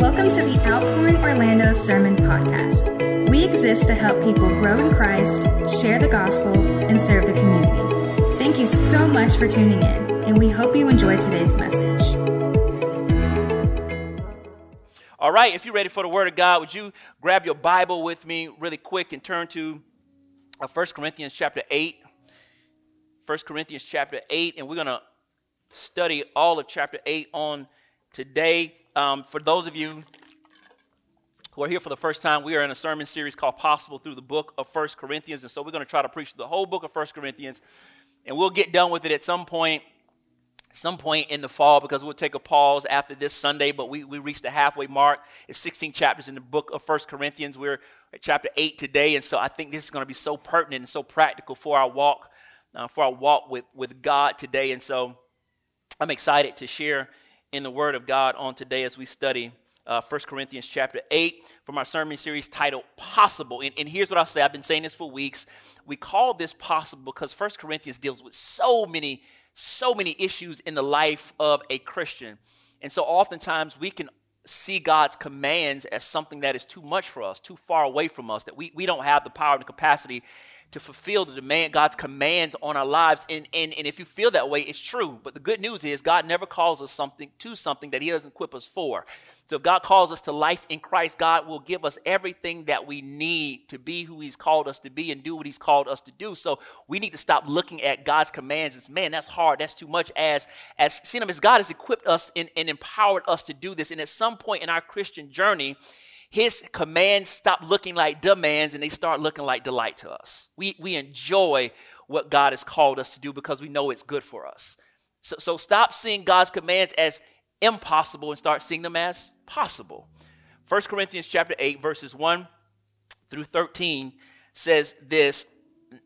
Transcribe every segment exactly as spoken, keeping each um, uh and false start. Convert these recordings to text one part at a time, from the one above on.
Welcome to the Outpouring Orlando Sermon Podcast. We exist to help people grow in Christ, share the gospel, and serve the community. Thank you so much for tuning in, and we hope you enjoy today's message. All right, if you're ready for the Word of God, would you grab your Bible with me really quick and turn to First Corinthians chapter eight. First Corinthians chapter eight, and we're going to study all of chapter eight on today. Um, for those of you who are here for the first time, we are in a sermon series called Possible through the book of First Corinthians, and so we're going to try to preach the whole book of First Corinthians, and we'll get done with it at some point, some point in the fall, because we'll take a pause after this Sunday, but we, we reached the halfway mark. It's sixteen chapters in the book of First Corinthians. We're at chapter eight today, and so I think this is going to be so pertinent and so practical for our walk, uh, for our walk with, with God today, and so I'm excited to share in the Word of God on today as we study uh, First Corinthians chapter eight from our sermon series titled Possible. And, and here's what I'll say. I've been saying this for weeks. We call this possible because First Corinthians deals with so many, so many issues in the life of a Christian. And so oftentimes we can see God's commands as something that is too much for us, too far away from us, that we, we don't have the power and the capacity to fulfill the demand, God's commands on our lives. And, and, and if you feel that way, it's true. But the good news is God never calls us something to something that he doesn't equip us for. So if God calls us to life in Christ, God will give us everything that we need to be who he's called us to be and do what he's called us to do. So we need to stop looking at God's commands as, man, that's hard, that's too much, as, as seeing them as God has equipped us and, and empowered us to do this. And at some point in our Christian journey, his commands stop looking like demands and they start looking like delight to us. We we enjoy what God has called us to do because we know it's good for us. So, so stop seeing God's commands as impossible and start seeing them as possible. First Corinthians chapter eight, verses one through thirteen says this: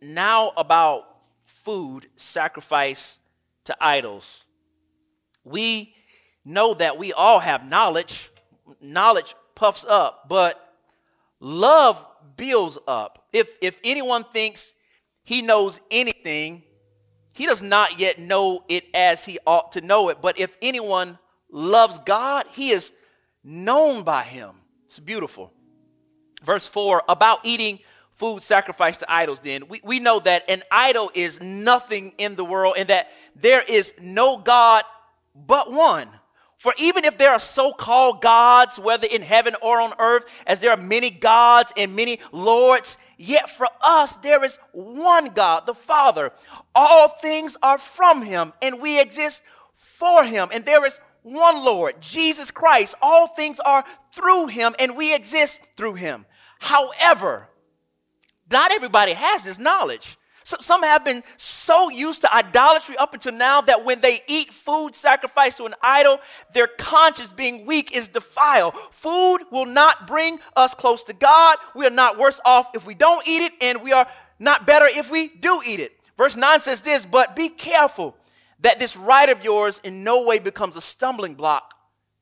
now about food sacrificed to idols. We know that we all have knowledge, knowledge puffs up, but love builds up. If if anyone thinks he knows anything, he does not yet know it as he ought to know it. But if anyone loves God, he is known by him. It's beautiful. Verse four, about eating food sacrificed to idols, then. We, we know that an idol is nothing in the world and that there is no God but one. For even if there are so-called gods, whether in heaven or on earth, as there are many gods and many lords, yet for us there is one God, the Father. All things are from him, and we exist for him. And there is one Lord, Jesus Christ. All things are through him, and we exist through him. However, not everybody has this knowledge. Some have been so used to idolatry up until now that when they eat food sacrificed to an idol, their conscience being weak is defiled. Food will not bring us close to God. We are not worse off if we don't eat it, and we are not better if we do eat it. Verse nine says this, but be careful that this right of yours in no way becomes a stumbling block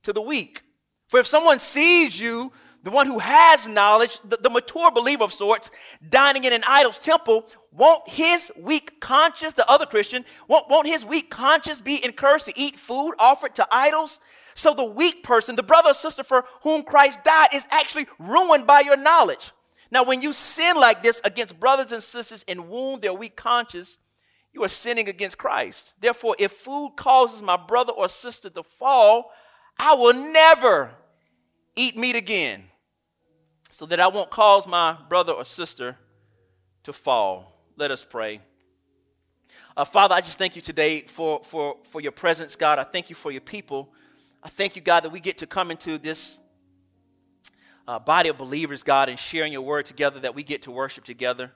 to the weak. For if someone sees you, the one who has knowledge, the, the mature believer of sorts, dining in an idol's temple, won't his weak conscience, the other Christian, won't, won't his weak conscience be encouraged to eat food offered to idols? So the weak person, the brother or sister for whom Christ died, is actually ruined by your knowledge. Now, when you sin like this against brothers and sisters and wound their weak conscience, you are sinning against Christ. Therefore, if food causes my brother or sister to fall, I will never eat meat again, so that I won't cause my brother or sister to fall. Let us pray. Uh, Father, I just thank you today for, for, for your presence, God. I thank you for your people. I thank you, God, that we get to come into this uh, body of believers, God, and sharing your word together, that we get to worship together.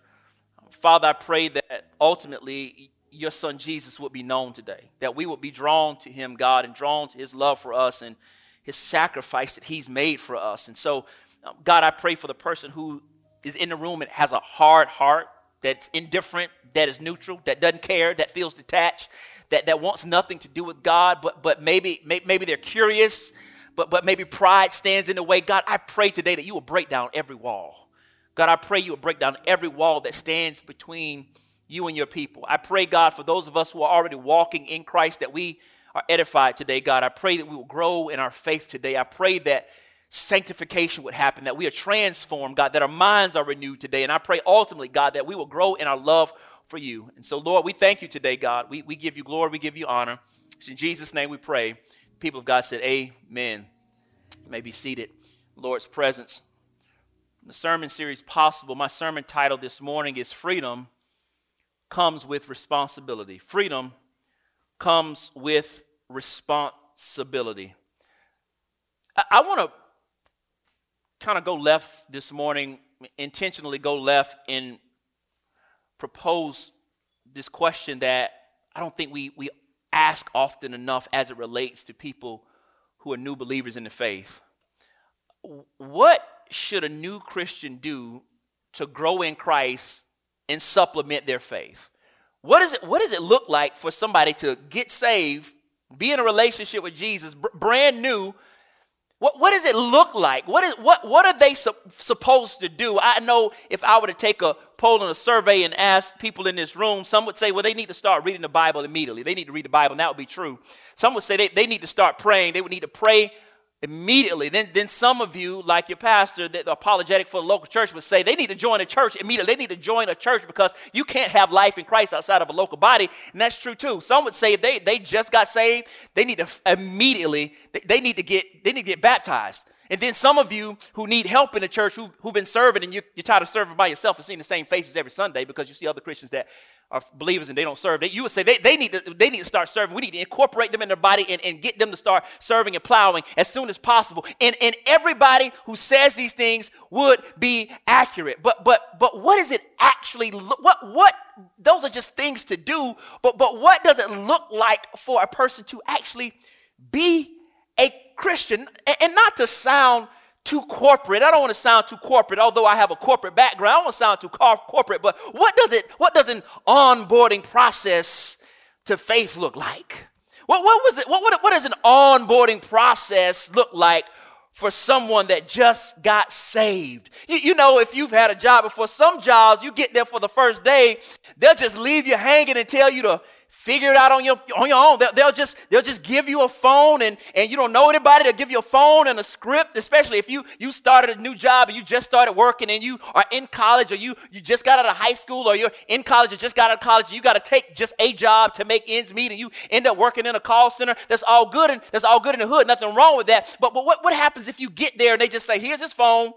Father, I pray that ultimately your son Jesus would be known today, that we would be drawn to him, God, and drawn to his love for us and his sacrifice that he's made for us. And so, God, I pray for the person who is in the room and has a hard heart, that's indifferent, that is neutral, that doesn't care, that feels detached, that, that wants nothing to do with God, but but maybe maybe they're curious, but, but maybe pride stands in the way. God, I pray today that you will break down every wall. God, I pray you will break down every wall that stands between you and your people. I pray, God, for those of us who are already walking in Christ, that we are edified today, God. I pray that we will grow in our faith today. I pray that sanctification would happen, that we are transformed, God, that our minds are renewed today. And I pray ultimately, God, that we will grow in our love for you. And so, Lord, we thank you today, God. We, we give you glory. We give you honor. It's in Jesus' name we pray. People of God said, amen. You may be seated. Lord's presence. The sermon series Possible. My sermon title this morning is Freedom Comes with Responsibility. Freedom comes with responsibility. I, I want to kind of go left this morning, intentionally go left and propose this question that I don't think we, we ask often enough as it relates to people who are new believers in the faith. What should a new Christian do to grow in Christ and supplement their faith? What is it, what does it look like for somebody to get saved, be in a relationship with Jesus, b- brand new? What, what does it look like? What is what what are they su- supposed to do? I know if I were to take a poll and a survey and ask people in this room, some would say, well, they need to start reading the Bible immediately. They need to read the Bible, and that would be true. Some would say they, they need to start praying. They would need to pray immediately. Then, then some of you, like your pastor, that apologetic for the local church, would say they need to join a church immediately. They need to join a church because you can't have life in Christ outside of a local body, and that's true too. Some would say if they, they just got saved, they need to immediately, they, they need to get they need to get baptized. And then some of you who need help in the church, who, who've been serving, and you, you're tired of serving by yourself and seeing the same faces every Sunday because you see other Christians that are believers and they don't serve. They, you would say they, they, need to, they need to start serving. We need to incorporate them in their body and, and get them to start serving and plowing as soon as possible. And, and everybody who says these things would be accurate. But but but what is it actually? Lo- what what? Those are just things to do. But but what does it look like for a person to actually be a Christian? And not to sound too corporate. I don't want to sound too corporate, although I have a corporate background. I don't want to sound too corporate, but what does it, what does an onboarding process to faith look like? What, what was it? What, what, what does an onboarding process look like for someone that just got saved? You, you know, if you've had a job before, some jobs you get there for the first day, they'll just leave you hanging and tell you to figure it out on your on your own. They'll, they'll just they'll just give you a phone, and, and you don't know anybody. They'll give you a phone and a script, especially if you, you started a new job and you just started working and you are in college, or you, you just got out of high school, or you're in college or just got out of college. You got to take just a job to make ends meet, and you end up working in a call center. That's all good, and that's all good in the hood. Nothing wrong with that. But but what, what happens if you get there and they just say, here's this phone,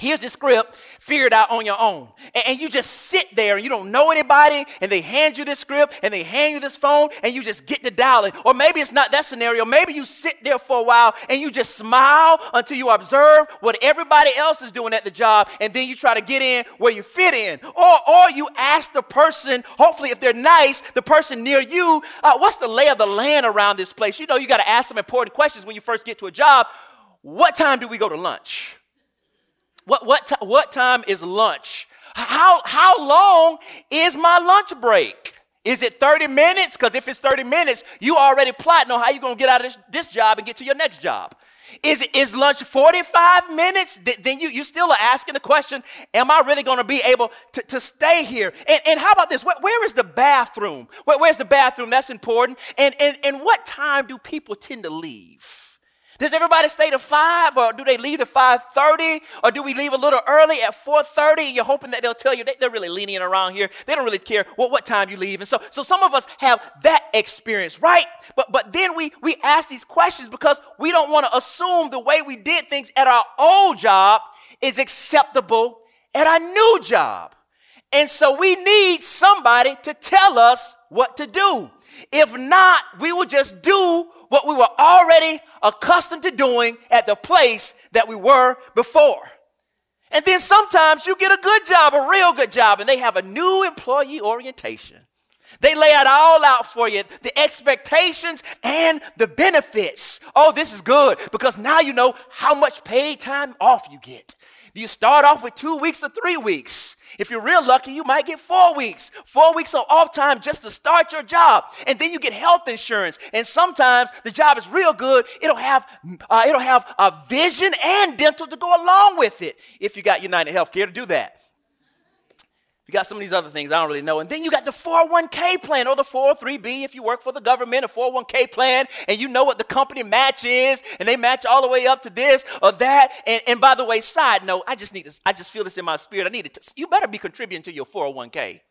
here's the script, figure it out on your own. And, and you just sit there and you don't know anybody, and they hand you this script and they hand you this phone, and you just get to dialing. Or maybe it's not that scenario. Maybe you sit there for a while and you just smile until you observe what everybody else is doing at the job, and then you try to get in where you fit in. Or, or you ask the person, hopefully if they're nice, the person near you, uh, what's the lay of the land around this place? You know, you got to ask some important questions when you first get to a job. What time do we go to lunch? What what t- what time is lunch? How how long is my lunch break? Is it thirty minutes? Because if it's thirty minutes, you already plotting on how you're going to get out of this, this job and get to your next job. Is is lunch forty-five minutes? Th- then you, you still are asking the question, am I really going to be able to, to stay here? And, and how about this? Where, where is the bathroom? Where, where's the bathroom? That's important. And, and, and what time do people tend to leave? Does everybody stay to five, or do they leave at five thirty, or do we leave a little early at four thirty? And you're hoping that they'll tell you they, they're really lenient around here. They don't really care what, what time you leave. And so, so some of us have that experience, right? But but then we, we ask these questions because we don't want to assume the way we did things at our old job is acceptable at our new job. And so we need somebody to tell us what to do. If not, we will just do what we were already accustomed to doing at the place that we were before. And then sometimes you get a good job, a real good job, and they have a new employee orientation. They lay it all out for you, the expectations and the benefits. Oh, this is good, because now you know how much paid time off you get. Do you start off with two weeks or three weeks? If you're real lucky, you might get four weeks. Four weeks of off time just to start your job. And then you get health insurance. And sometimes the job is real good. It'll have uh, it'll have a vision and dental to go along with it, if you got United Healthcare to do that. You got some of these other things I don't really know. And then you got the four oh one k plan or the four oh three b if you work for the government, a four oh one k plan, and you know what the company match is, and they match all the way up to this or that. And, and by the way, side note, I just need this. I just feel this in my spirit. I need it. You better be contributing to your four oh one k.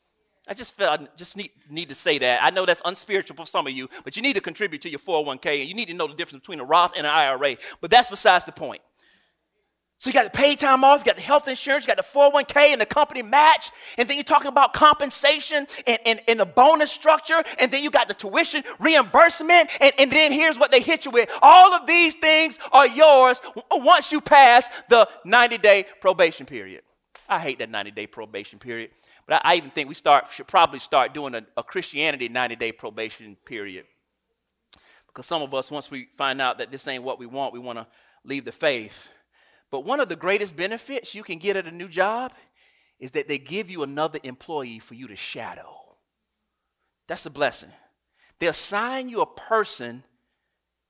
I just feel I just need, need to say that. I know that's unspiritual for some of you, but you need to contribute to your four oh one k, and you need to know the difference between a Roth and an I R A. But that's besides the point. So you got the paid time off, you got the health insurance, you got the four oh one k and the company match, and then you're talking about compensation and, and, and the bonus structure, and then you got the tuition reimbursement, and, and then here's what they hit you with. All of these things are yours once you pass the ninety-day probation period. I hate that ninety-day probation period, but I, I even think we start should probably start doing a, a Christianity ninety-day probation period, because some of us, once we find out that this ain't what we want, we want to leave the faith. But one of the greatest benefits you can get at a new job is that they give you another employee for you to shadow. That's a blessing. They assign you a person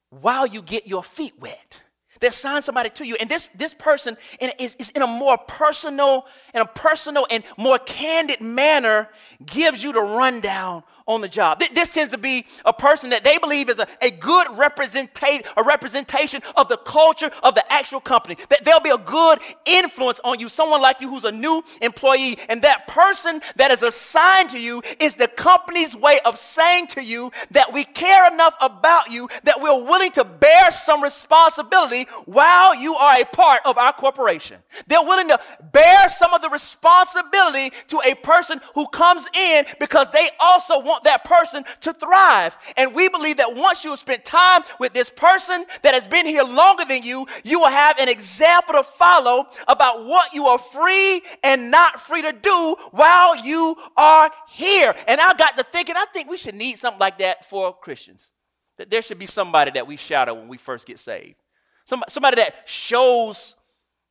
while you get your feet wet. They assign somebody to you. And this, this person is, is in a more personal, in a personal and more candid manner gives you the rundown on the job. This tends to be a person that they believe is a, a good representat- a representation of the culture of the actual company. That there'll be a good influence on you, someone like you who's a new employee. And that person that is assigned to you is the company's way of saying to you that we care enough about you that we're willing to bear some responsibility while you are a part of our corporation. They're willing to bear some of the responsibility to a person who comes in because they also want that person to thrive. And we believe that once you have spent time with this person that has been here longer than you, you will have an example to follow about what you are free and not free to do while you are here. And I got to thinking, I think we should need something like that for Christians. That there should be somebody that we shadow when we first get saved. Somebody, somebody that shows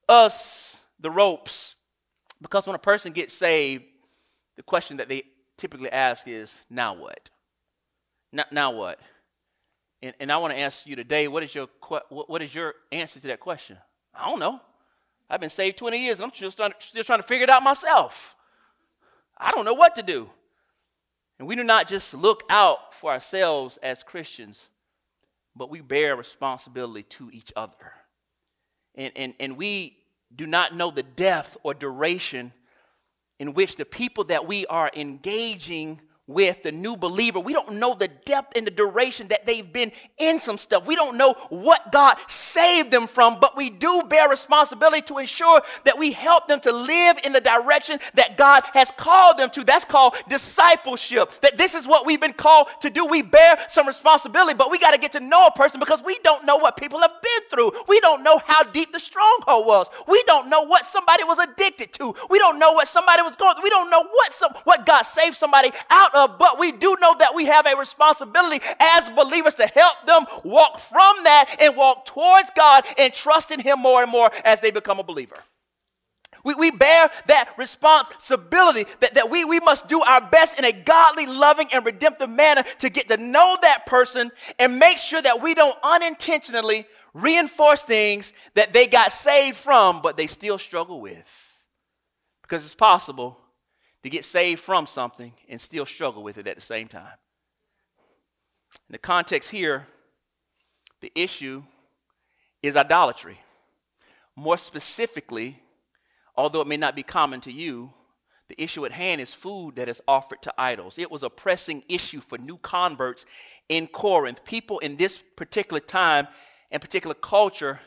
us the ropes. Because when a person gets saved, the question that they typically ask is, now what? Now, now what? And, and I want to ask you today, what is your what is your answer to that question? I don't know. I've been saved twenty years. And I'm just trying, still trying to figure it out myself. I don't know what to do. And we do not just look out for ourselves as Christians, but we bear responsibility to each other. And, and, and we do not know the depth or duration in which the people that we are engaging with, the new believer, we don't know the depth and the duration that they've been in some stuff. We don't know what God saved them from, but we do bear responsibility to ensure that we help them to live in the direction that God has called them to. That's called discipleship. That this is what we've been called to do. We bear some responsibility, but we got to get to know a person because we don't know what people have been through. We don't know how deep the stronghold was. We don't know what somebody was addicted to. We don't know what somebody was going through. We don't know what some, what God saved somebody out of, but we do know that we have a responsibility as believers to help them walk from that and walk towards God and trust in him more and more as they become a believer. We, we bear that responsibility that, that we, we must do our best in a godly, loving, and redemptive manner to get to know that person and make sure that we don't unintentionally reinforce things that they got saved from, but they still struggle with. Because it's possible to get saved from something and still struggle with it at the same time. In the context here, the issue is idolatry. More specifically, although it may not be common to you, the issue at hand is food that is offered to idols. It was a pressing issue for new converts in Corinth. People in this particular time and particular culture,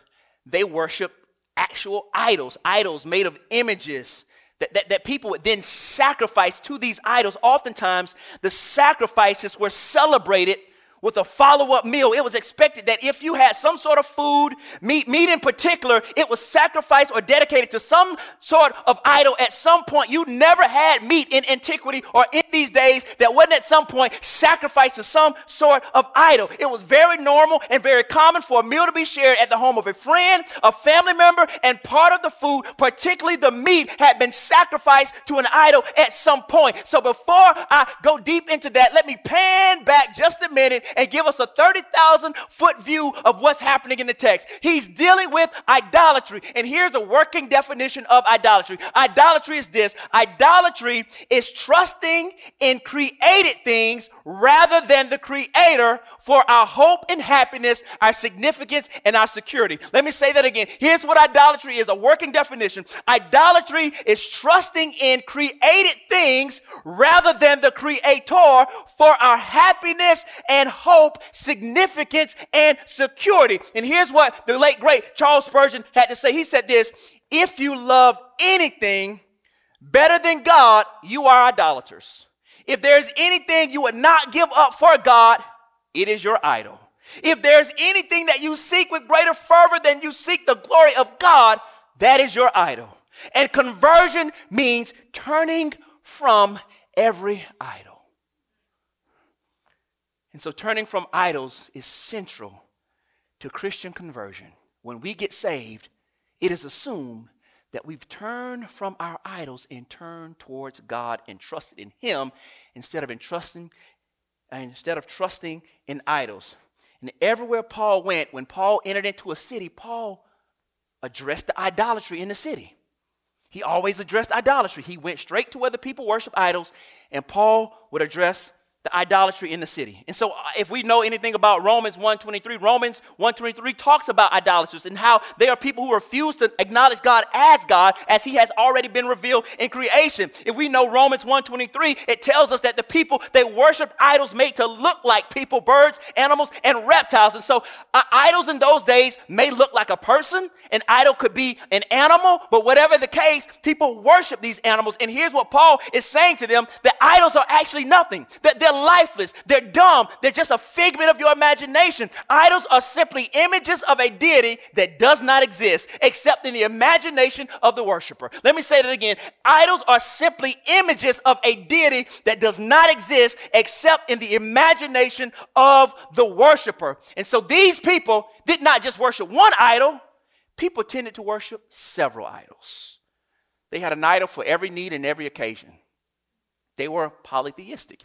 they worship actual idols, idols made of images. That, that, that people would then sacrifice to these idols. Oftentimes, the sacrifices were celebrated with a follow-up meal. It was expected that if you had some sort of food, meat, meat in particular, it was sacrificed or dedicated to some sort of idol at some point. You never had meat in antiquity or in these days that wasn't at some point sacrificed to some sort of idol. It was very normal and very common for a meal to be shared at the home of a friend, a family member, and part of the food, particularly the meat, had been sacrificed to an idol at some point. So before I go deep into that, let me pan back just a minute and give us a thirty thousand foot view of what's happening in the text. He's dealing with idolatry. And here's a working definition of idolatry. Idolatry is this. Idolatry is trusting in created things rather than the creator for our hope and happiness, our significance, and our security. Let me say that again. Here's what idolatry is, a working definition. Idolatry is trusting in created things rather than the creator for our happiness and hope, significance, and security. And here's what the late, great Charles Spurgeon had to say. He said this, if you love anything better than God, you are idolaters. If there's anything you would not give up for God, it is your idol. If there's anything that you seek with greater fervor than you seek the glory of God, that is your idol. And conversion means turning from every idol. And so turning from idols is central to Christian conversion. When we get saved, it is assumed that we've turned from our idols and turned towards God and trusted in Him instead of entrusting, instead of trusting in idols. And everywhere Paul went, when Paul entered into a city, Paul addressed the idolatry in the city. He always addressed idolatry. He went straight to where the people worship idols, and Paul would address the idolatry in the city. And so if we know anything about Romans one twenty-three, Romans one twenty-three talks about idolaters and how they are people who refuse to acknowledge God as God as He has already been revealed in creation. If we know Romans one twenty-three, it tells us that the people, they worship idols made to look like people, birds, animals, and reptiles. And so uh, idols in those days may look like a person. An idol could be an animal, but whatever the case, people worship these animals. And here's what Paul is saying to them, that idols are actually nothing, that they're lifeless, they're dumb, they're just a figment of your imagination. Idols are simply images of a deity that does not exist except in the imagination of the worshiper. Let me say that again. Idols are simply images of a deity that does not exist except in the imagination of the worshiper. And so these people did not just worship one idol, people tended to worship several idols. They had an idol for every need and every occasion. They were polytheistic.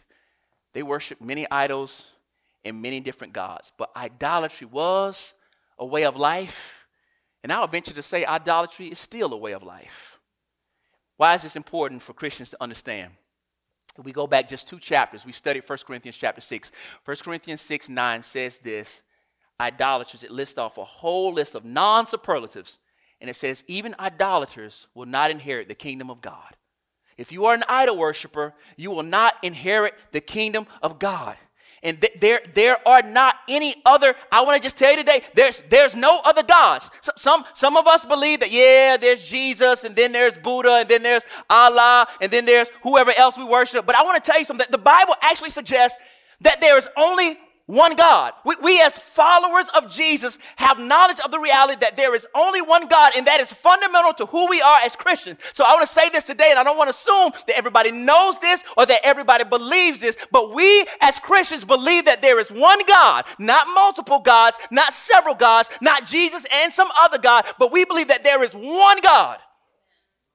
They worshiped many idols and many different gods. But idolatry was a way of life. And I'll venture to say idolatry is still a way of life. Why is this important for Christians to understand? If we go back just two chapters, we studied First Corinthians chapter six. First Corinthians six nine says this, idolaters, it lists off a whole list of non-superlatives. And it says, even idolaters will not inherit the kingdom of God. If you are an idol worshiper, you will not inherit the kingdom of God. And th- there, there are not any other, I want to just tell you today, there's there's no other gods. So, some, some of us believe that, yeah, there's Jesus, and then there's Buddha, and then there's Allah, and then there's whoever else we worship. But I want to tell you something. The Bible actually suggests that there is only one God. We, we as followers of Jesus have knowledge of the reality that there is only one God, and that is fundamental to who we are as Christians. So I want to say this today, and I don't want to assume that everybody knows this or that everybody believes this, but we as Christians believe that there is one God, not multiple gods, not several gods, not Jesus and some other God, but we believe that there is one God.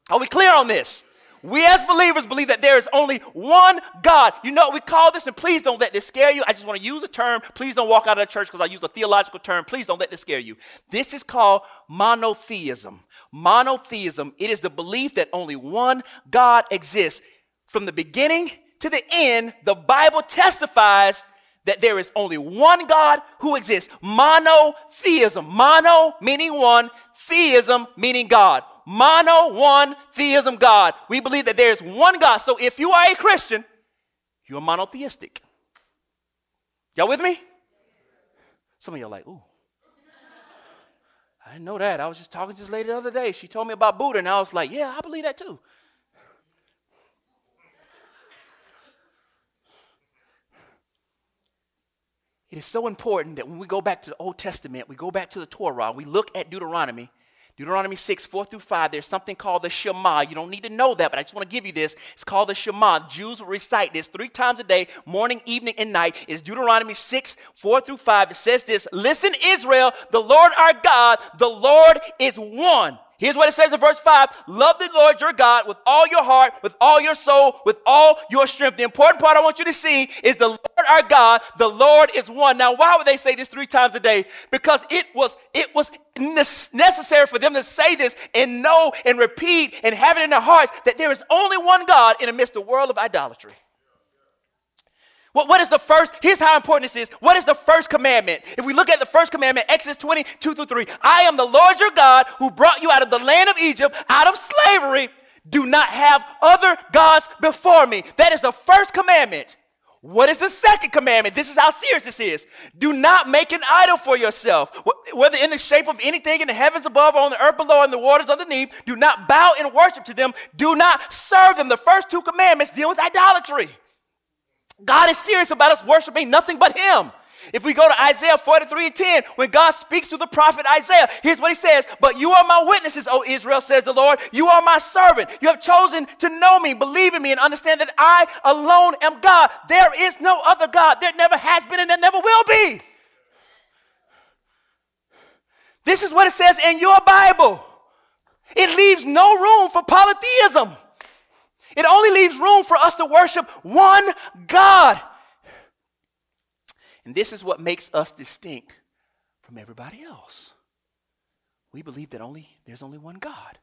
Are we clear on this? We as believers believe that there is only one God. You know what we call this, and please don't let this scare you. I just want to use a term. Please don't walk out of the church because I use a theological term. Please don't let this scare you. This is called monotheism. Monotheism, it is the belief that only one God exists. From the beginning to the end, the Bible testifies that there is only one God who exists. Monotheism. Mono meaning one, theism meaning God. Mono, one, theism, God. We believe that there is one God. So if you are a Christian, you're monotheistic. Y'all with me? Some of y'all are like, ooh. I didn't know that. I was just talking to this lady the other day. She told me about Buddha, and I was like, yeah, I believe that too. It is so important that when we go back to the Old Testament, we go back to the Torah, we look at Deuteronomy, Deuteronomy six, four through five, there's something called the Shema. You don't need to know that, but I just want to give you this. It's called the Shema. Jews will recite this three times a day, morning, evening, and night. It's Deuteronomy six, four through five. It says this, listen, Israel, the Lord our God, the Lord is one. Here's what it says in verse five. Love the Lord your God with all your heart, with all your soul, with all your strength. The important part I want you to see is the Lord our God, the Lord is one. Now, why would they say this three times a day? Because it was it was necessary for them to say this and know and repeat and have it in their hearts that there is only one God in the midst of the world of idolatry. What, what is the first? Here's how important this is. What is the first commandment? If we look at the first commandment, Exodus twenty, two through three. I am the Lord your God who brought you out of the land of Egypt, out of slavery. Do not have other gods before me. That is the first commandment. What is the second commandment? This is how serious this is. Do not make an idol for yourself, whether in the shape of anything in the heavens above, or on the earth below, and the waters underneath. Do not bow and worship to them. Do not serve them. The first two commandments deal with idolatry. God is serious about us worshiping nothing but him. If we go to Isaiah forty-three and ten, when God speaks to the prophet Isaiah, here's what he says. But you are my witnesses, O Israel, says the Lord. You are my servant. You have chosen to know me, believe in me, and understand that I alone am God. There is no other God. There never has been and there never will be. This is what it says in your Bible. It leaves no room for polytheism. It only leaves room for us to worship one God. And this is what makes us distinct from everybody else. We believe that only there's only one God.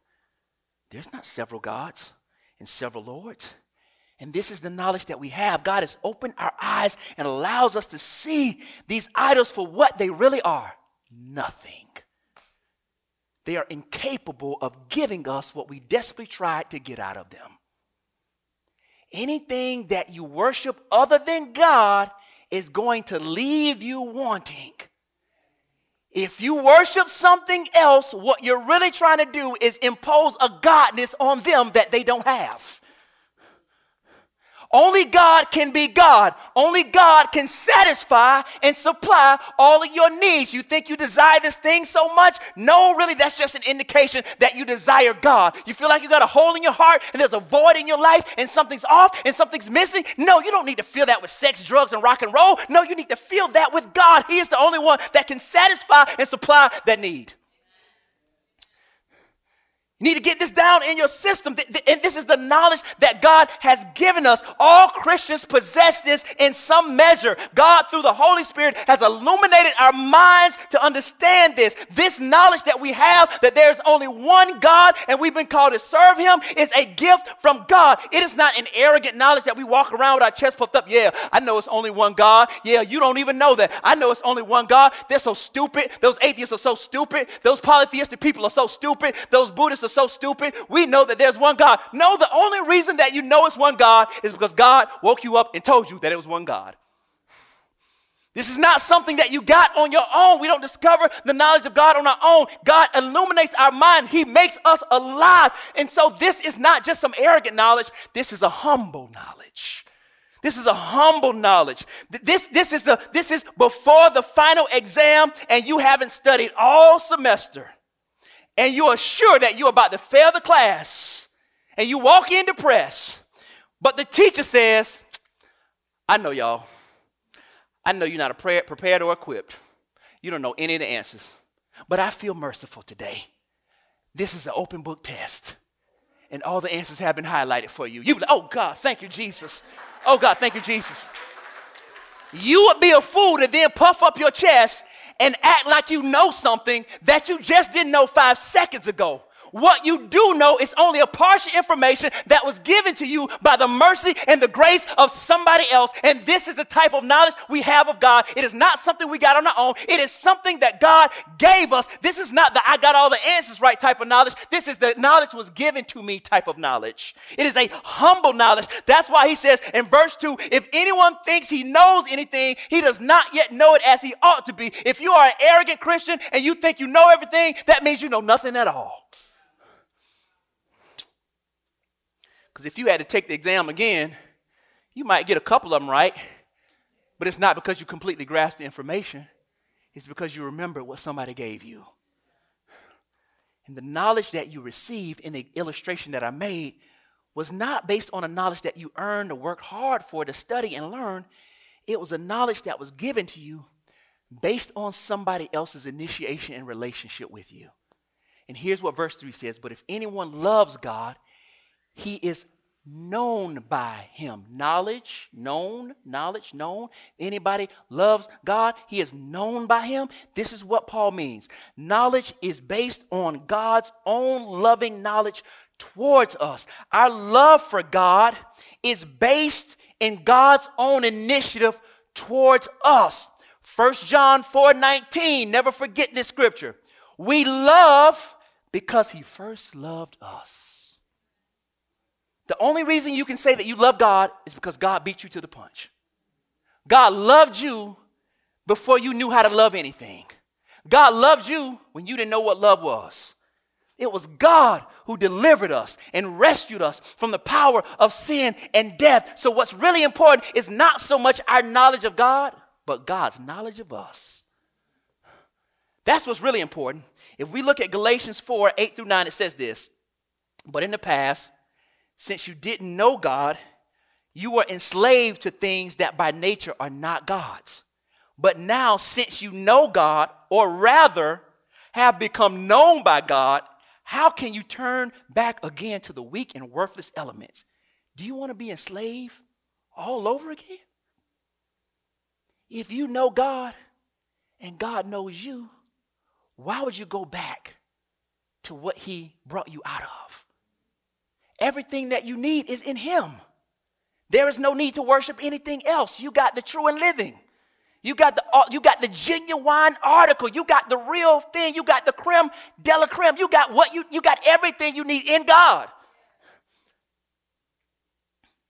There's not several gods and several lords. And this is the knowledge that we have. God has opened our eyes and allows us to see these idols for what they really are. Nothing. They are incapable of giving us what we desperately tried to get out of them. Anything that you worship other than God is going to leave you wanting. If you worship something else, what you're really trying to do is impose a godness on them that they don't have. Only God can be God. Only God can satisfy and supply all of your needs. You think you desire this thing so much? No, really, that's just an indication that you desire God. You feel like you got a hole in your heart and there's a void in your life and something's off and something's missing. No, you don't need to feel that with sex, drugs, and rock and roll. No, you need to feel that with God. He is the only one that can satisfy and supply that need. Need to get this down in your system. And this is the knowledge that God has given us. All Christians possess this in some measure. God, through the Holy Spirit, has illuminated our minds to understand this. This knowledge that we have, that there's only one God and we've been called to serve him, is a gift from God. It is not an arrogant knowledge that we walk around with our chest puffed up. Yeah, I know it's only one God. Yeah, you don't even know that. I know it's only one God. They're so stupid. Those atheists are so stupid. Those polytheistic people are so stupid. Those Buddhists are so stupid. We know that there's one God. No, the only reason that you know it's one God is because God woke you up and told you that it was one God. This is not something that you got on your own. We don't discover the knowledge of God on our own. God illuminates our mind. He makes us alive. And so this is not just some arrogant knowledge. This is a humble knowledge. This is a humble knowledge. This, this is the, this is before the final exam and you haven't studied all semester. And you are sure that you're about to fail the class, and you walk in depressed, but the teacher says, I know y'all. I know you're not prepared or equipped. You don't know any of the answers, but I feel merciful today. This is an open book test, and all the answers have been highlighted for you. You, oh, God, thank you, Jesus. Oh, God, thank you, Jesus. You would be a fool to then puff up your chest and act like you know something that you just didn't know five seconds ago. What you do know is only a partial information that was given to you by the mercy and the grace of somebody else. And this is the type of knowledge we have of God. It is not something we got on our own. It is something that God gave us. This is not the I got all the answers right type of knowledge. This is the knowledge was given to me type of knowledge. It is a humble knowledge. That's why he says in verse two, if anyone thinks he knows anything, he does not yet know it as he ought to be. If you are an arrogant Christian and you think you know everything, that means you know nothing at all. Because if you had to take the exam again, you might get a couple of them right, but it's not because you completely grasped the information. It's because you remember what somebody gave you. And the knowledge that you received in the illustration that I made was not based on a knowledge that you earned or worked hard for to study and learn. It was a knowledge that was given to you based on somebody else's initiation and relationship with you. And here's what verse three says. But if anyone loves God, he is known by him. Knowledge, known, knowledge, known. Anybody loves God, he is known by him. This is what Paul means. Knowledge is based on God's own loving knowledge towards us. Our love for God is based in God's own initiative towards us. First John four nineteen, never forget this scripture. We love because he first loved us. The only reason you can say that you love God is because God beat you to the punch. God loved you before you knew how to love anything. God loved you when you didn't know what love was. It was God who delivered us and rescued us from the power of sin and death. So what's really important is not so much our knowledge of God, but God's knowledge of us. That's what's really important. If we look at Galatians four, eight through nine, it says this. But in the past, since you didn't know God, you were enslaved to things that by nature are not God's. But now, since you know God, or rather have become known by God, how can you turn back again to the weak and worthless elements? Do you want to be enslaved all over again? If you know God and God knows you, why would you go back to what he brought you out of? Everything that you need is in him. There is no need to worship anything else. You got the true and living. You got the you got the genuine article. You got the real thing. You got the creme de la creme. You got what you you got everything you need in God.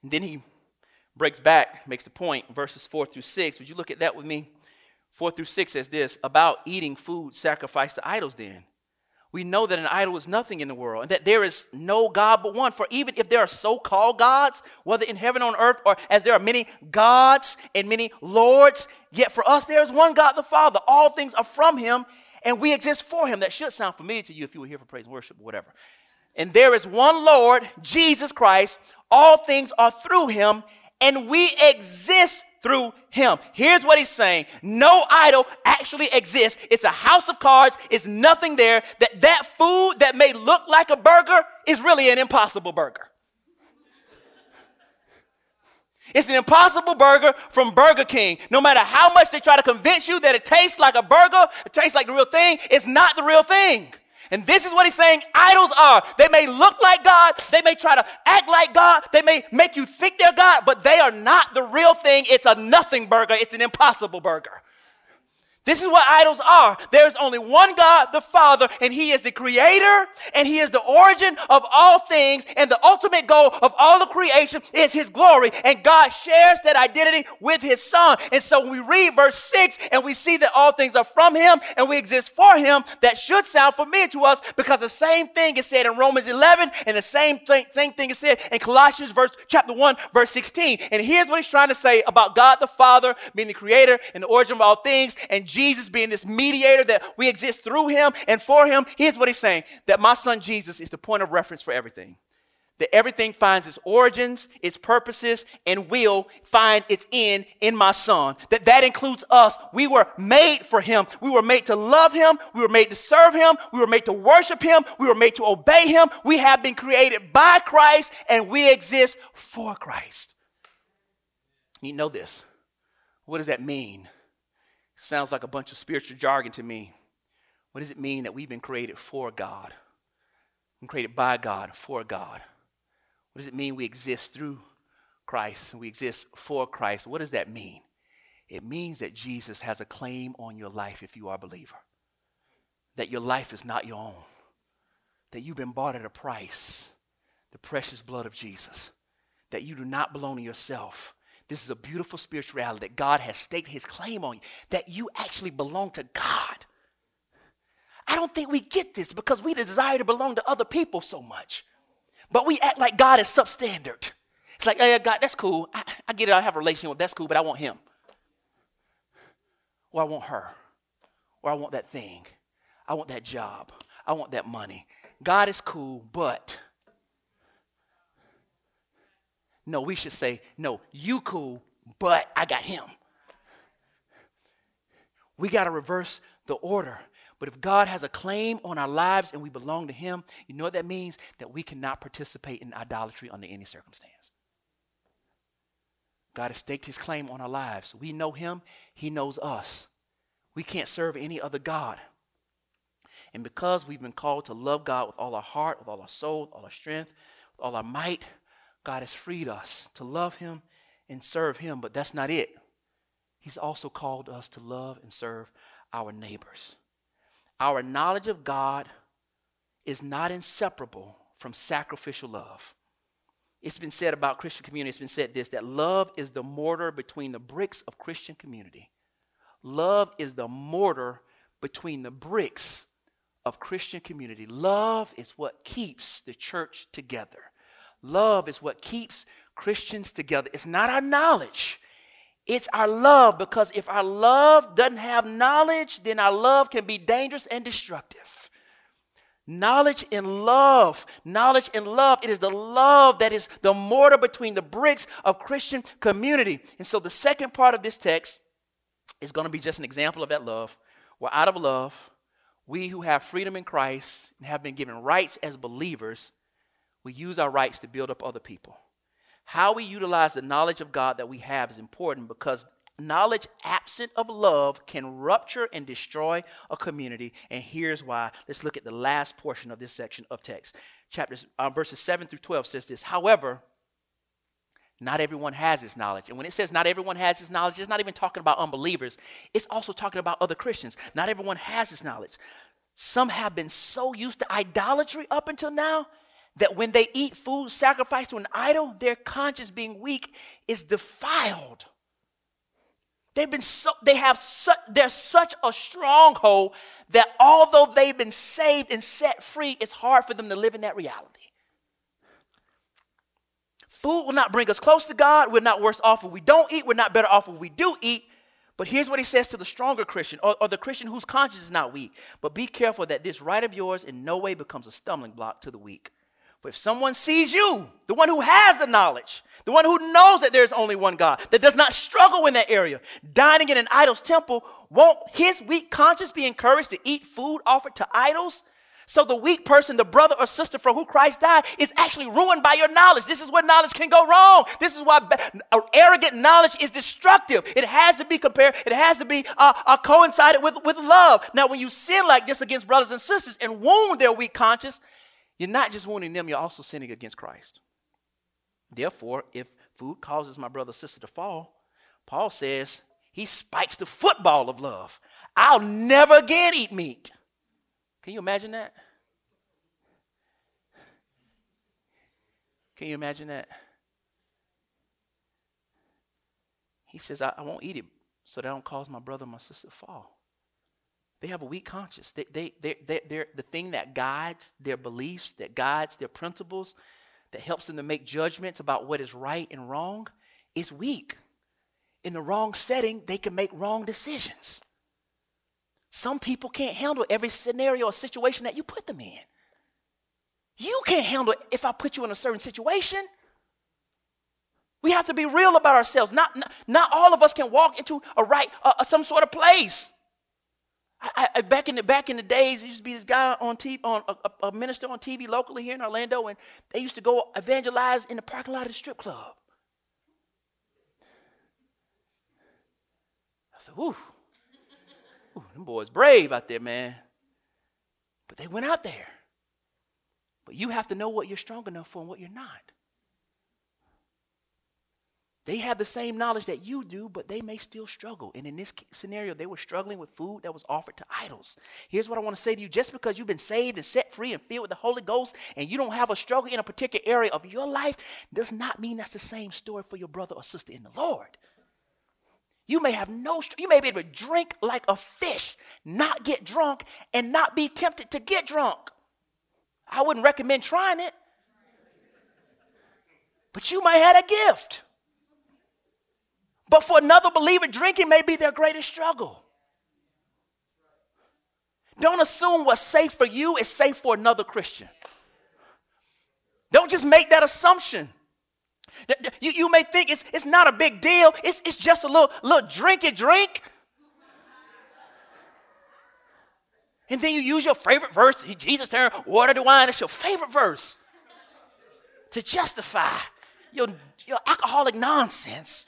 And then he breaks back, makes the point, verses four through six. Would you look at that with me? Four through six says this, about eating food sacrificed to idols then. We know that an idol is nothing in the world and that there is no God but one. For even if there are so-called gods, whether in heaven or on earth, or as there are many gods and many lords, yet for us there is one God, the Father. All things are from him and we exist for him. That should sound familiar to you if you were here for praise and worship or whatever. And there is one Lord, Jesus Christ. All things are through him and we exist through him. Here's what he's saying. No idol actually exists. It's a house of cards. It's nothing there. That that food that may look like a burger is really an impossible burger. It's an impossible burger from Burger King. No matter how much they try to convince you that it tastes like a burger, it tastes like the real thing, it's not the real thing. And this is what he's saying idols are. They may look like God. They may try to act like God. They may make you think they're God, but they are not the real thing. It's a nothing burger. It's an impossible burger. This is what idols are. There is only one God, the Father, and he is the creator, and he is the origin of all things, and the ultimate goal of all the creation is his glory, and God shares that identity with his son. And so when we read verse six, and we see that all things are from him, and we exist for him, that should sound familiar to us, because the same thing is said in Romans eleven, and the same thing, same thing is said in Colossians verse, chapter one, verse sixteen. And here's what he's trying to say about God the Father being the creator and the origin of all things, and Jesus being this mediator that we exist through him and for him. Here's what he's saying, that my son Jesus is the point of reference for everything. That everything finds its origins, its purposes, and will find its end in my son. That that includes us. We were made for him. We were made to love him. We were made to serve him. We were made to worship him. We were made to obey him. We have been created by Christ and we exist for Christ. You know this. What does that mean? Sounds like a bunch of spiritual jargon to me. What does it mean that we've been created for God? We've been created by God, for God. What does it mean we exist through Christ and we exist for Christ? What does that mean? It means that Jesus has a claim on your life if you are a believer. That your life is not your own. That you've been bought at a price, the precious blood of Jesus. That you do not belong to yourself. This is a beautiful spirituality that God has staked his claim on you, that you actually belong to God. I don't think we get this because we desire to belong to other people so much. But we act like God is substandard. It's like, hey, God, that's cool. I, I get it. I have a relationship with that's cool, but I want him. Or I want her. Or I want that thing. I want that job. I want that money. God is cool, but... No, we should say, no, you cool, but I got him. We got to reverse the order. But if God has a claim on our lives and we belong to him, you know what that means? That we cannot participate in idolatry under any circumstance. God has staked his claim on our lives. We know him. He knows us. We can't serve any other God. And because we've been called to love God with all our heart, with all our soul, with all our strength, with all our might, God has freed us to love him and serve him. But that's not it. He's also called us to love and serve our neighbors. Our knowledge of God is not inseparable from sacrificial love. It's been said about Christian community, it's been said this, that love is the mortar between the bricks of Christian community. Love is the mortar between the bricks of Christian community. Love is what keeps the church together. Love is what keeps Christians together. It's not our knowledge. It's our love, because if our love doesn't have knowledge, then our love can be dangerous and destructive. Knowledge and love, knowledge and love. It is the love that is the mortar between the bricks of Christian community. And so the second part of this text is going to be just an example of that love. Well, out of love, we who have freedom in Christ and have been given rights as believers, we use our rights to build up other people. How we utilize the knowledge of God that we have is important, because knowledge absent of love can rupture and destroy a community. And here's why. Let's look at the last portion of this section of text. Chapters, uh, verses seven through twelve says this. However, not everyone has this knowledge. And when it says not everyone has this knowledge, it's not even talking about unbelievers. It's also talking about other Christians. Not everyone has this knowledge. Some have been so used to idolatry up until now that when they eat food sacrificed to an idol, their conscience, being weak, is defiled. They've been so, they have such, they're such a stronghold that although they've been saved and set free, it's hard for them to live in that reality. Food will not bring us close to God. We're not worse off if we don't eat. We're not better off if we do eat. But here's what he says to the stronger Christian, or, or the Christian whose conscience is not weak. But be careful that this right of yours in no way becomes a stumbling block to the weak. But if someone sees you, the one who has the knowledge, the one who knows that there is only one God, that does not struggle in that area, dining in an idol's temple, won't his weak conscience be encouraged to eat food offered to idols? So the weak person, the brother or sister for who Christ died, is actually ruined by your knowledge. This is where knowledge can go wrong. This is why arrogant knowledge is destructive. It has to be compared. It has to be uh, uh, coincided with, with love. Now, when you sin like this against brothers and sisters and wound their weak conscience, you're not just wounding them, you're also sinning against Christ. Therefore, if food causes my brother or sister to fall, Paul says he spikes the football of love. I'll never again eat meat. Can you imagine that? Can you imagine that? He says, I, I won't eat it so that I don't cause my brother or my sister to fall. They have a weak conscience. They, they, they, they, they're the thing that guides their beliefs, that guides their principles, that helps them to make judgments about what is right and wrong, is weak. In the wrong setting, they can make wrong decisions. Some people can't handle every scenario or situation that you put them in. You can't handle it if I put you in a certain situation. We have to be real about ourselves. Not, not, not all of us can walk into a right, uh, some sort of place. I, I, back in the back in the days, there used to be this guy on T V, on a, a minister on T V locally here in Orlando, and they used to go evangelize in the parking lot of the strip club. I said, "Ooh, ooh, them boys brave out there, man." But they went out there. But you have to know what you're strong enough for and what you're not. They have the same knowledge that you do, but they may still struggle. And in this scenario, they were struggling with food that was offered to idols. Here's what I want to say to you. Just because you've been saved and set free and filled with the Holy Ghost and you don't have a struggle in a particular area of your life does not mean that's the same story for your brother or sister in the Lord. You may have no struggle. You may be able to drink like a fish, not get drunk, and not be tempted to get drunk. I wouldn't recommend trying it. But you might have a gift. But for another believer, drinking may be their greatest struggle. Don't assume what's safe for you is safe for another Christian. Don't just make that assumption. You, you may think it's, it's not a big deal. It's, it's just a little, little drinky drink. And then you use your favorite verse, Jesus turned water to wine, it's your favorite verse, to justify your, your alcoholic nonsense.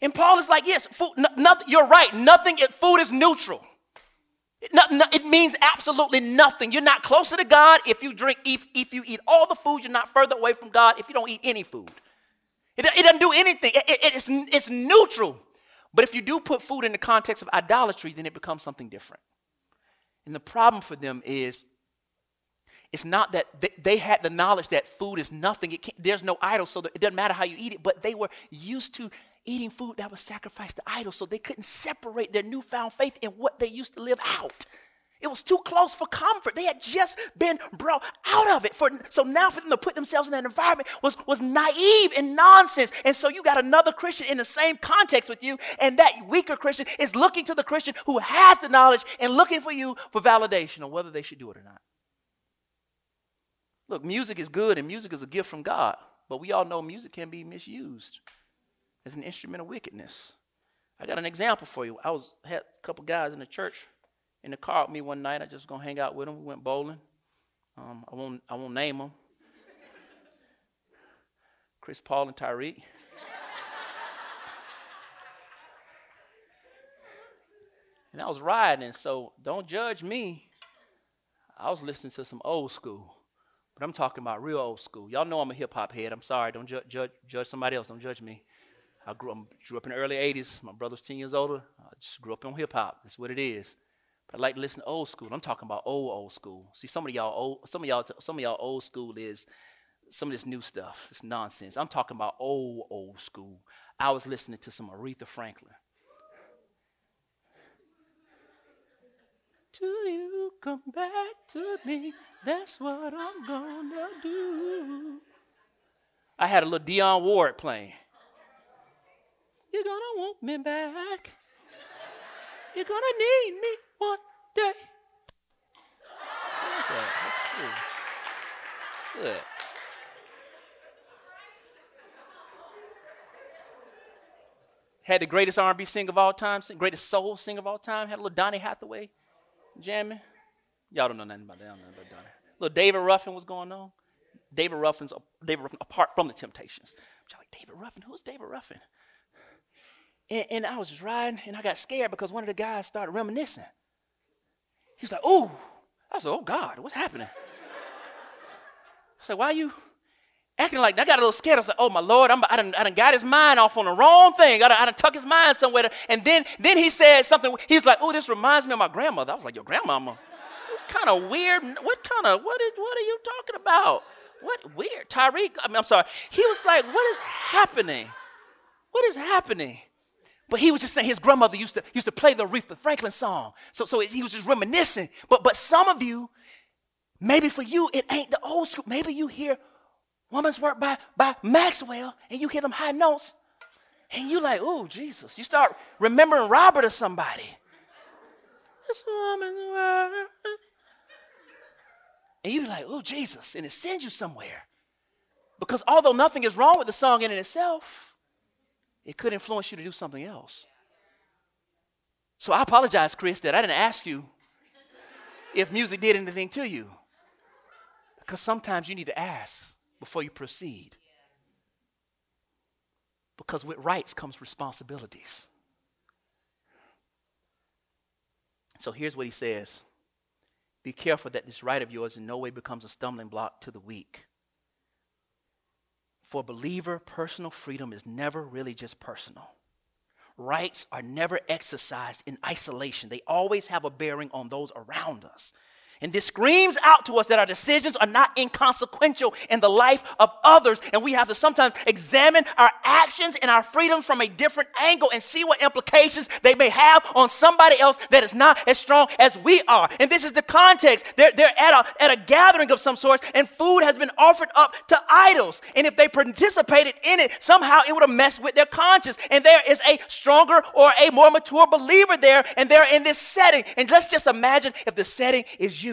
And Paul is like, yes, food, no, nothing, you're right. Nothing, food is neutral. It, no, no, it means absolutely nothing. You're not closer to God if you drink, if, if you eat all the food, you're not further away from God if you don't eat any food. It, it doesn't do anything. It, it, it's, it's neutral. But if you do put food in the context of idolatry, then it becomes something different. And the problem for them is, it's not that they, they had the knowledge that food is nothing. It can't, there's no idol, so it doesn't matter how you eat it. But they were used to eating food that was sacrificed to idols, so they couldn't separate their newfound faith in what they used to live out. It was too close for comfort. They had just been brought out of it. For, so now for them to put themselves in that environment was, was naive and nonsense. And so you got another Christian in the same context with you, and that weaker Christian is looking to the Christian who has the knowledge and looking for you for validation on whether they should do it or not. Look, music is good, and music is a gift from God. But we all know music can be misused as an instrument of wickedness. I got an example for you. I was had a couple guys in the church in the car with me one night. I just was gonna hang out with them. We went bowling. Um, I won't. I won't name them. Chris Paul and Tyreek. And I was riding, so don't judge me. I was listening to some old school, but I'm talking about real old school. Y'all know I'm a hip hop head. I'm sorry. Don't ju- judge judge somebody else. Don't judge me. I grew up, grew up in the early eighties. My brother's ten years older. I just grew up on hip hop. That's what it is. I like to listen to old school. I'm talking about old, old school. See, some of y'all old, some of y'all, some of y'all old school is some of this new stuff. It's nonsense. I'm talking about old, old school. I was listening to some Aretha Franklin. Do you come back to me? That's what I'm gonna do. I had a little Dion Ward playing. You're gonna want me back. You're gonna need me. One day. That's good. That's good. Had the greatest R and B singer of all time, greatest soul singer of all time. Had a little Donny Hathaway jamming. Y'all don't know nothing about that. I don't know about Donny. Little David Ruffin was going on. David Ruffin's David Ruffin, apart from the Temptations. Y'all like, David Ruffin? Who's David Ruffin? And, and I was just riding, and I got scared because one of the guys started reminiscing. He was like, "Oh," I said, "Oh God, what's happening?" I said, "Why are you acting like that?" I got a little scared. I was like, "Oh my Lord, I'm, I done, I done got his mind off on the wrong thing. I done, I done tuck his mind somewhere." To, and then, then he said something. He was like, "Oh, this reminds me of my grandmother." I was like, "Your grandmama? What kind of weird? What kind of what is? What are you talking about? What weird?" Tyreek, I mean, I'm sorry. He was like, "What is happening? What is happening?" But he was just saying his grandmother used to used to play the Aretha Franklin song. So, so he was just reminiscing. But but some of you, maybe for you, it ain't the old school. Maybe you hear Woman's Work by, by Maxwell, and you hear them high notes, and you like, "Oh, Jesus." You start remembering Robert or somebody. This woman's work. And you be like, "Oh, Jesus." And it sends you somewhere. Because although nothing is wrong with the song in and itself, it could influence you to do something else. So I apologize, Chris, that I didn't ask you if music did anything to you. Because sometimes you need to ask before you proceed. Because with rights comes responsibilities. So here's what he says. Be careful that this right of yours in no way becomes a stumbling block to the weak. For a believer, personal freedom is never really just personal. Rights are never exercised in isolation. They always have a bearing on those around us. And this screams out to us that our decisions are not inconsequential in the life of others. And we have to sometimes examine our actions and our freedoms from a different angle and see what implications they may have on somebody else that is not as strong as we are. And this is the context. They're, they're at a, at a gathering of some sort, and food has been offered up to idols. And if they participated in it, somehow it would have messed with their conscience. And there is a stronger or a more mature believer there, and they're in this setting. And let's just imagine if the setting is you.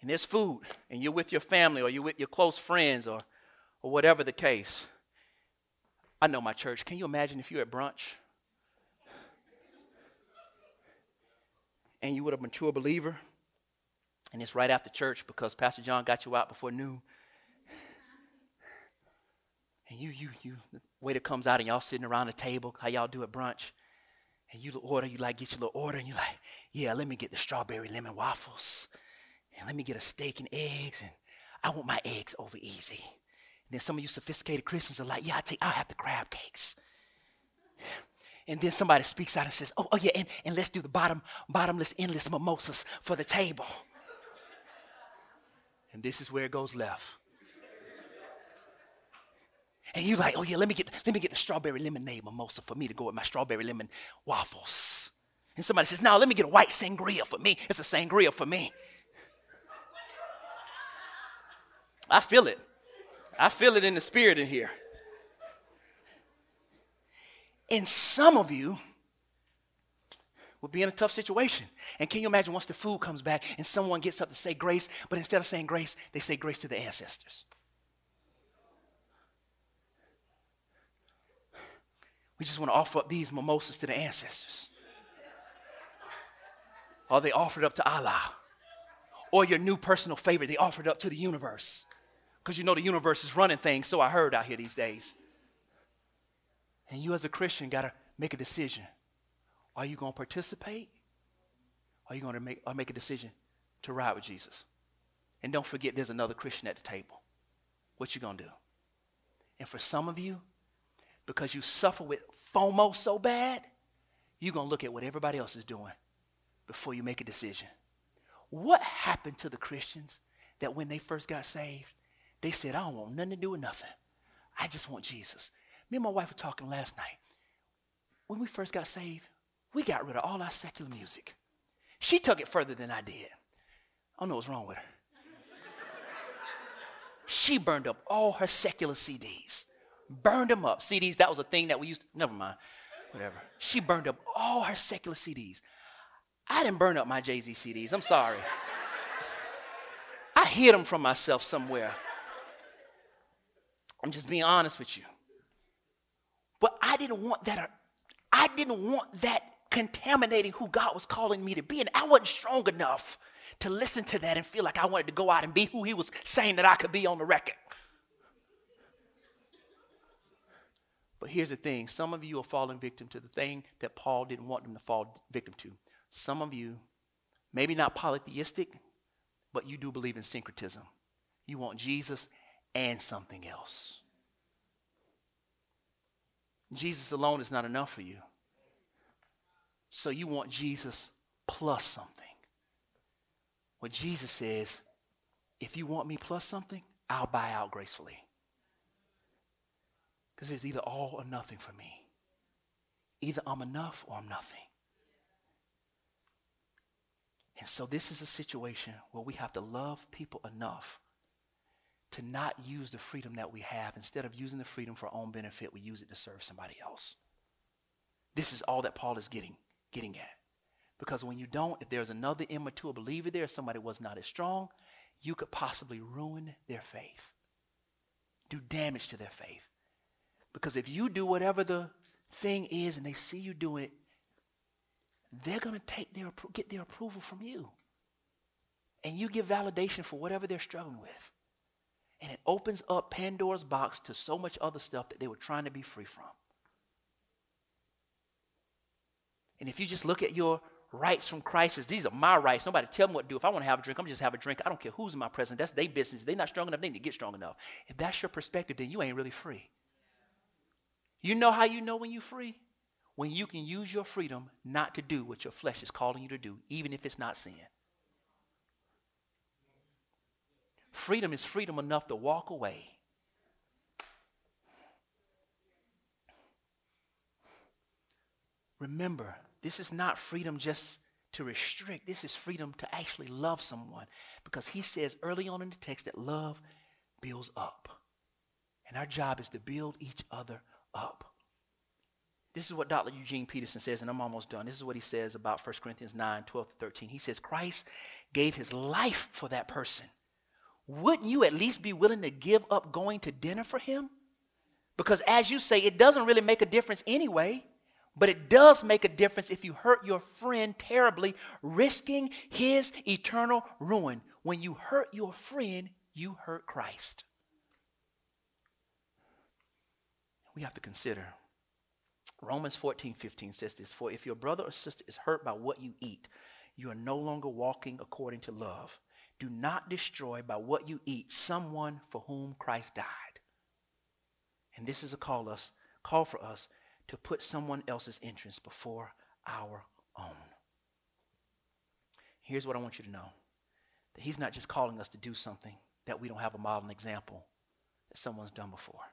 And there's food, and you're with your family, or you're with your close friends, or, or whatever the case. I know my church. Can you imagine if you're at brunch? and you were a mature believer, and it's right after church because Pastor John got you out before noon, and you, you, you, the waiter comes out and y'all sitting around the table, how y'all do at brunch, and you order, you like get your little order, and you like, yeah, let me get the strawberry lemon waffles, and let me get a steak and eggs, and I want my eggs over easy. And then some of you sophisticated Christians are like, yeah, I take, I'll have the crab cakes. And then somebody speaks out and says, oh, oh yeah, and, and let's do the bottom, bottomless, endless mimosas for the table. And this is where it goes left. And you're like, oh yeah, let me get let me get the strawberry lemonade mimosa for me to go with my strawberry lemon waffles. And somebody says, no, let me get a white sangria for me. It's a sangria for me. I feel it. I feel it in the spirit in here. And some of you will be in a tough situation. And can you imagine once the food comes back and someone gets up to say grace, but instead of saying grace, they say grace to the ancestors. We just want to offer up these mimosas to the ancestors. Or they offered up to Allah. Or your new personal favorite, they offered up to the universe. Because you know the universe is running things, so I heard out here these days. And you as a Christian got to make a decision. Are you going to participate? Or are you going to make, or make a decision to ride with Jesus? And don't forget there's another Christian at the table. What you going to do? And for some of you, because you suffer with FOMO so bad, you're going to look at what everybody else is doing before you make a decision. What happened to the Christians that when they first got saved, they said, I don't want nothing to do with nothing. I just want Jesus. Me and my wife were talking last night. When we first got saved, we got rid of all our secular music. She took it further than I did. I don't know what's wrong with her. She burned up all her secular C Ds. Burned them up. C Ds, that was a thing that we used to, never mind, whatever. She burned up all her secular C Ds. I didn't burn up my Jay-Z C Ds. I'm sorry. I hid them from myself somewhere. I'm just being honest with you. But I didn't want that. I didn't want that contaminating who God was calling me to be. And I wasn't strong enough to listen to that and feel like I wanted to go out and be who he was saying that I could be on the record. But here's the thing. Some of you are falling victim to the thing that Paul didn't want them to fall victim to. Some of you, maybe not polytheistic, but you do believe in syncretism. You want Jesus and something else. Jesus alone is not enough for you. So you want Jesus plus something. Well, Jesus says, if you want me plus something, I'll buy out gracefully. Because it's either all or nothing for me. Either I'm enough or I'm nothing. And so this is a situation where we have to love people enough to not use the freedom that we have. Instead of using the freedom for our own benefit, we use it to serve somebody else. This is all that Paul is getting, getting at. Because when you don't, if there's another immature believer there, somebody was not as strong, you could possibly ruin their faith, do damage to their faith. Because if you do whatever the thing is and they see you doing it, they're going to take their get their approval from you. And you give validation for whatever they're struggling with. And it opens up Pandora's box to so much other stuff that they were trying to be free from. And if you just look at your rights from Christ as these are my rights, nobody tell me what to do. If I want to have a drink, I'm just have a drink. I don't care who's in my presence. That's their business. If they're not strong enough, they need to get strong enough. If that's your perspective, then you ain't really free. You know how you know when you're free? When you can use your freedom not to do what your flesh is calling you to do, even if it's not sin. Freedom is freedom enough to walk away. Remember, this is not freedom just to restrict. This is freedom to actually love someone. Because he says early on in the text that love builds up. And our job is to build each other up. Up. This is what Doctor Eugene Peterson says, and I'm almost done. This is what he says about First Corinthians nine, twelve to thirteen. He says, Christ gave his life for that person. Wouldn't you at least be willing to give up going to dinner for him? Because as you say, it doesn't really make a difference anyway. But it does make a difference if you hurt your friend terribly, risking his eternal ruin. When you hurt your friend, you hurt Christ. We have to consider. Romans fourteen fifteen says this, "For if your brother or sister is hurt by what you eat, you are no longer walking according to love. Do not destroy by what you eat someone for whom Christ died." And this is a call us, call for us to put someone else's interest before our own. Here's what I want you to know. That he's not just calling us to do something that we don't have a model and example that someone's done before.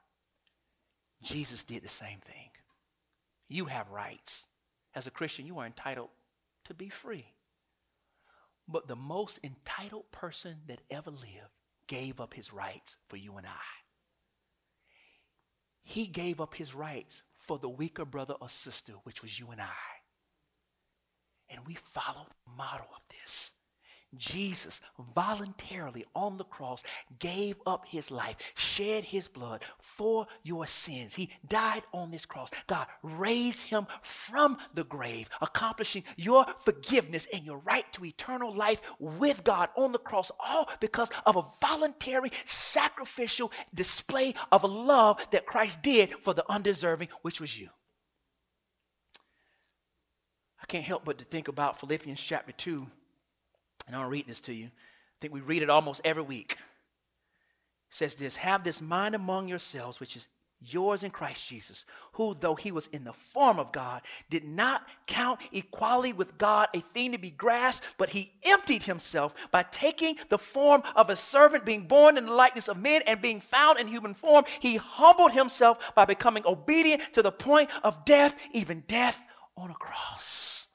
Jesus did the same thing. You have rights. As a Christian, you are entitled to be free. But the most entitled person that ever lived gave up his rights for you and I. He gave up his rights for the weaker brother or sister, which was you and I. And we follow the model of this. Jesus voluntarily on the cross gave up his life, shed his blood for your sins. He died on this cross. God raised him from the grave, accomplishing your forgiveness and your right to eternal life with God on the cross, all because of a voluntary, sacrificial display of a love that Christ did for the undeserving, which was you. I can't help but to think about Philippians chapter two. And I'll read this to you. I think we read it almost every week. It says this, "Have this mind among yourselves, which is yours in Christ Jesus, who, though he was in the form of God, did not count equality with God a thing to be grasped, but he emptied himself by taking the form of a servant, being born in the likeness of men, and being found in human form, he humbled himself by becoming obedient to the point of death, even death on a cross."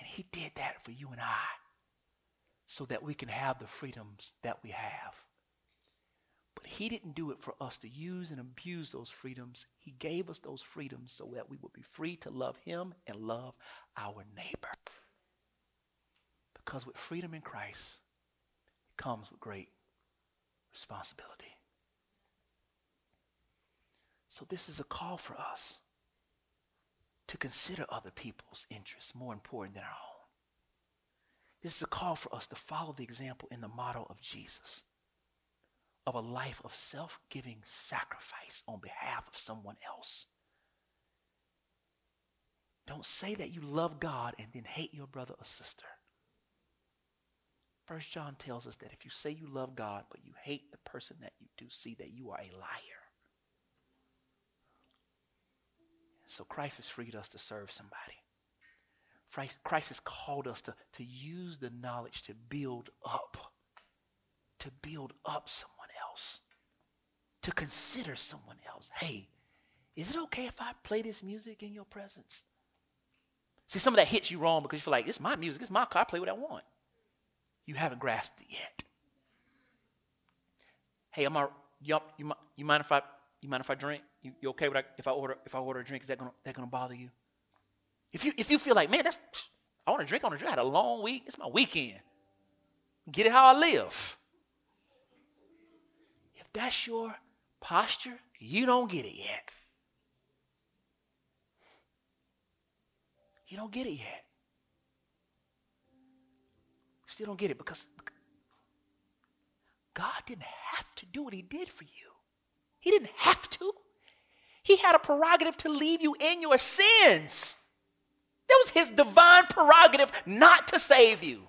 And he did that for you and I, so that we can have the freedoms that we have. But he didn't do it for us to use and abuse those freedoms. He gave us those freedoms so that we would be free to love him and love our neighbor. Because with freedom in Christ comes with great responsibility. So this is a call for us to consider other people's interests more important than our own. This is a call for us to follow the example and the model of Jesus, of a life of self-giving sacrifice on behalf of someone else. Don't say that you love God and then hate your brother or sister. First John tells us that if you say you love God but you hate the person that you do see, that you are a liar. So Christ has freed us to serve somebody. Christ has called us to, to use the knowledge to build up, to build up someone else, to consider someone else. Hey, is it okay if I play this music in your presence? See, some of that hits you wrong because you feel like, it's my music, it's my car, I play what I want. You haven't grasped it yet. Hey, am I, you, you, you mind if I, you mind if I drink? You, you okay with I, if I order if I order a drink? Is that gonna that gonna bother you? If you, if you feel like, man, that's, I want to drink, I want to drink. I had a long week. It's my weekend. Get it how I live. If that's your posture, you don't get it yet. You don't get it yet. Still don't get it because God didn't have to do what he did for you. He didn't have to. He had a prerogative to leave you in your sins. That was his divine prerogative not to save you,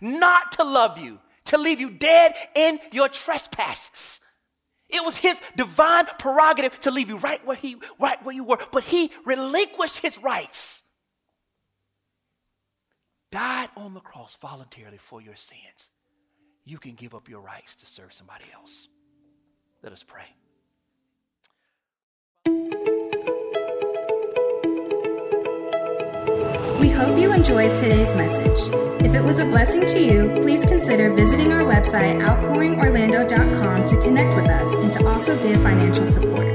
not to love you, to leave you dead in your trespasses. It was his divine prerogative to leave you right where he, right where you were, but he relinquished his rights, died on the cross voluntarily for your sins. You can give up your rights to serve somebody else. Let us pray. We hope you enjoyed today's message. If it was a blessing to you, please consider visiting our website, outpouring orlando dot com, to connect with us and to also give financial support.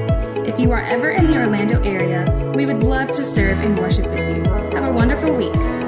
If you are ever in the Orlando area, we would love to serve and worship with you. Have a wonderful week.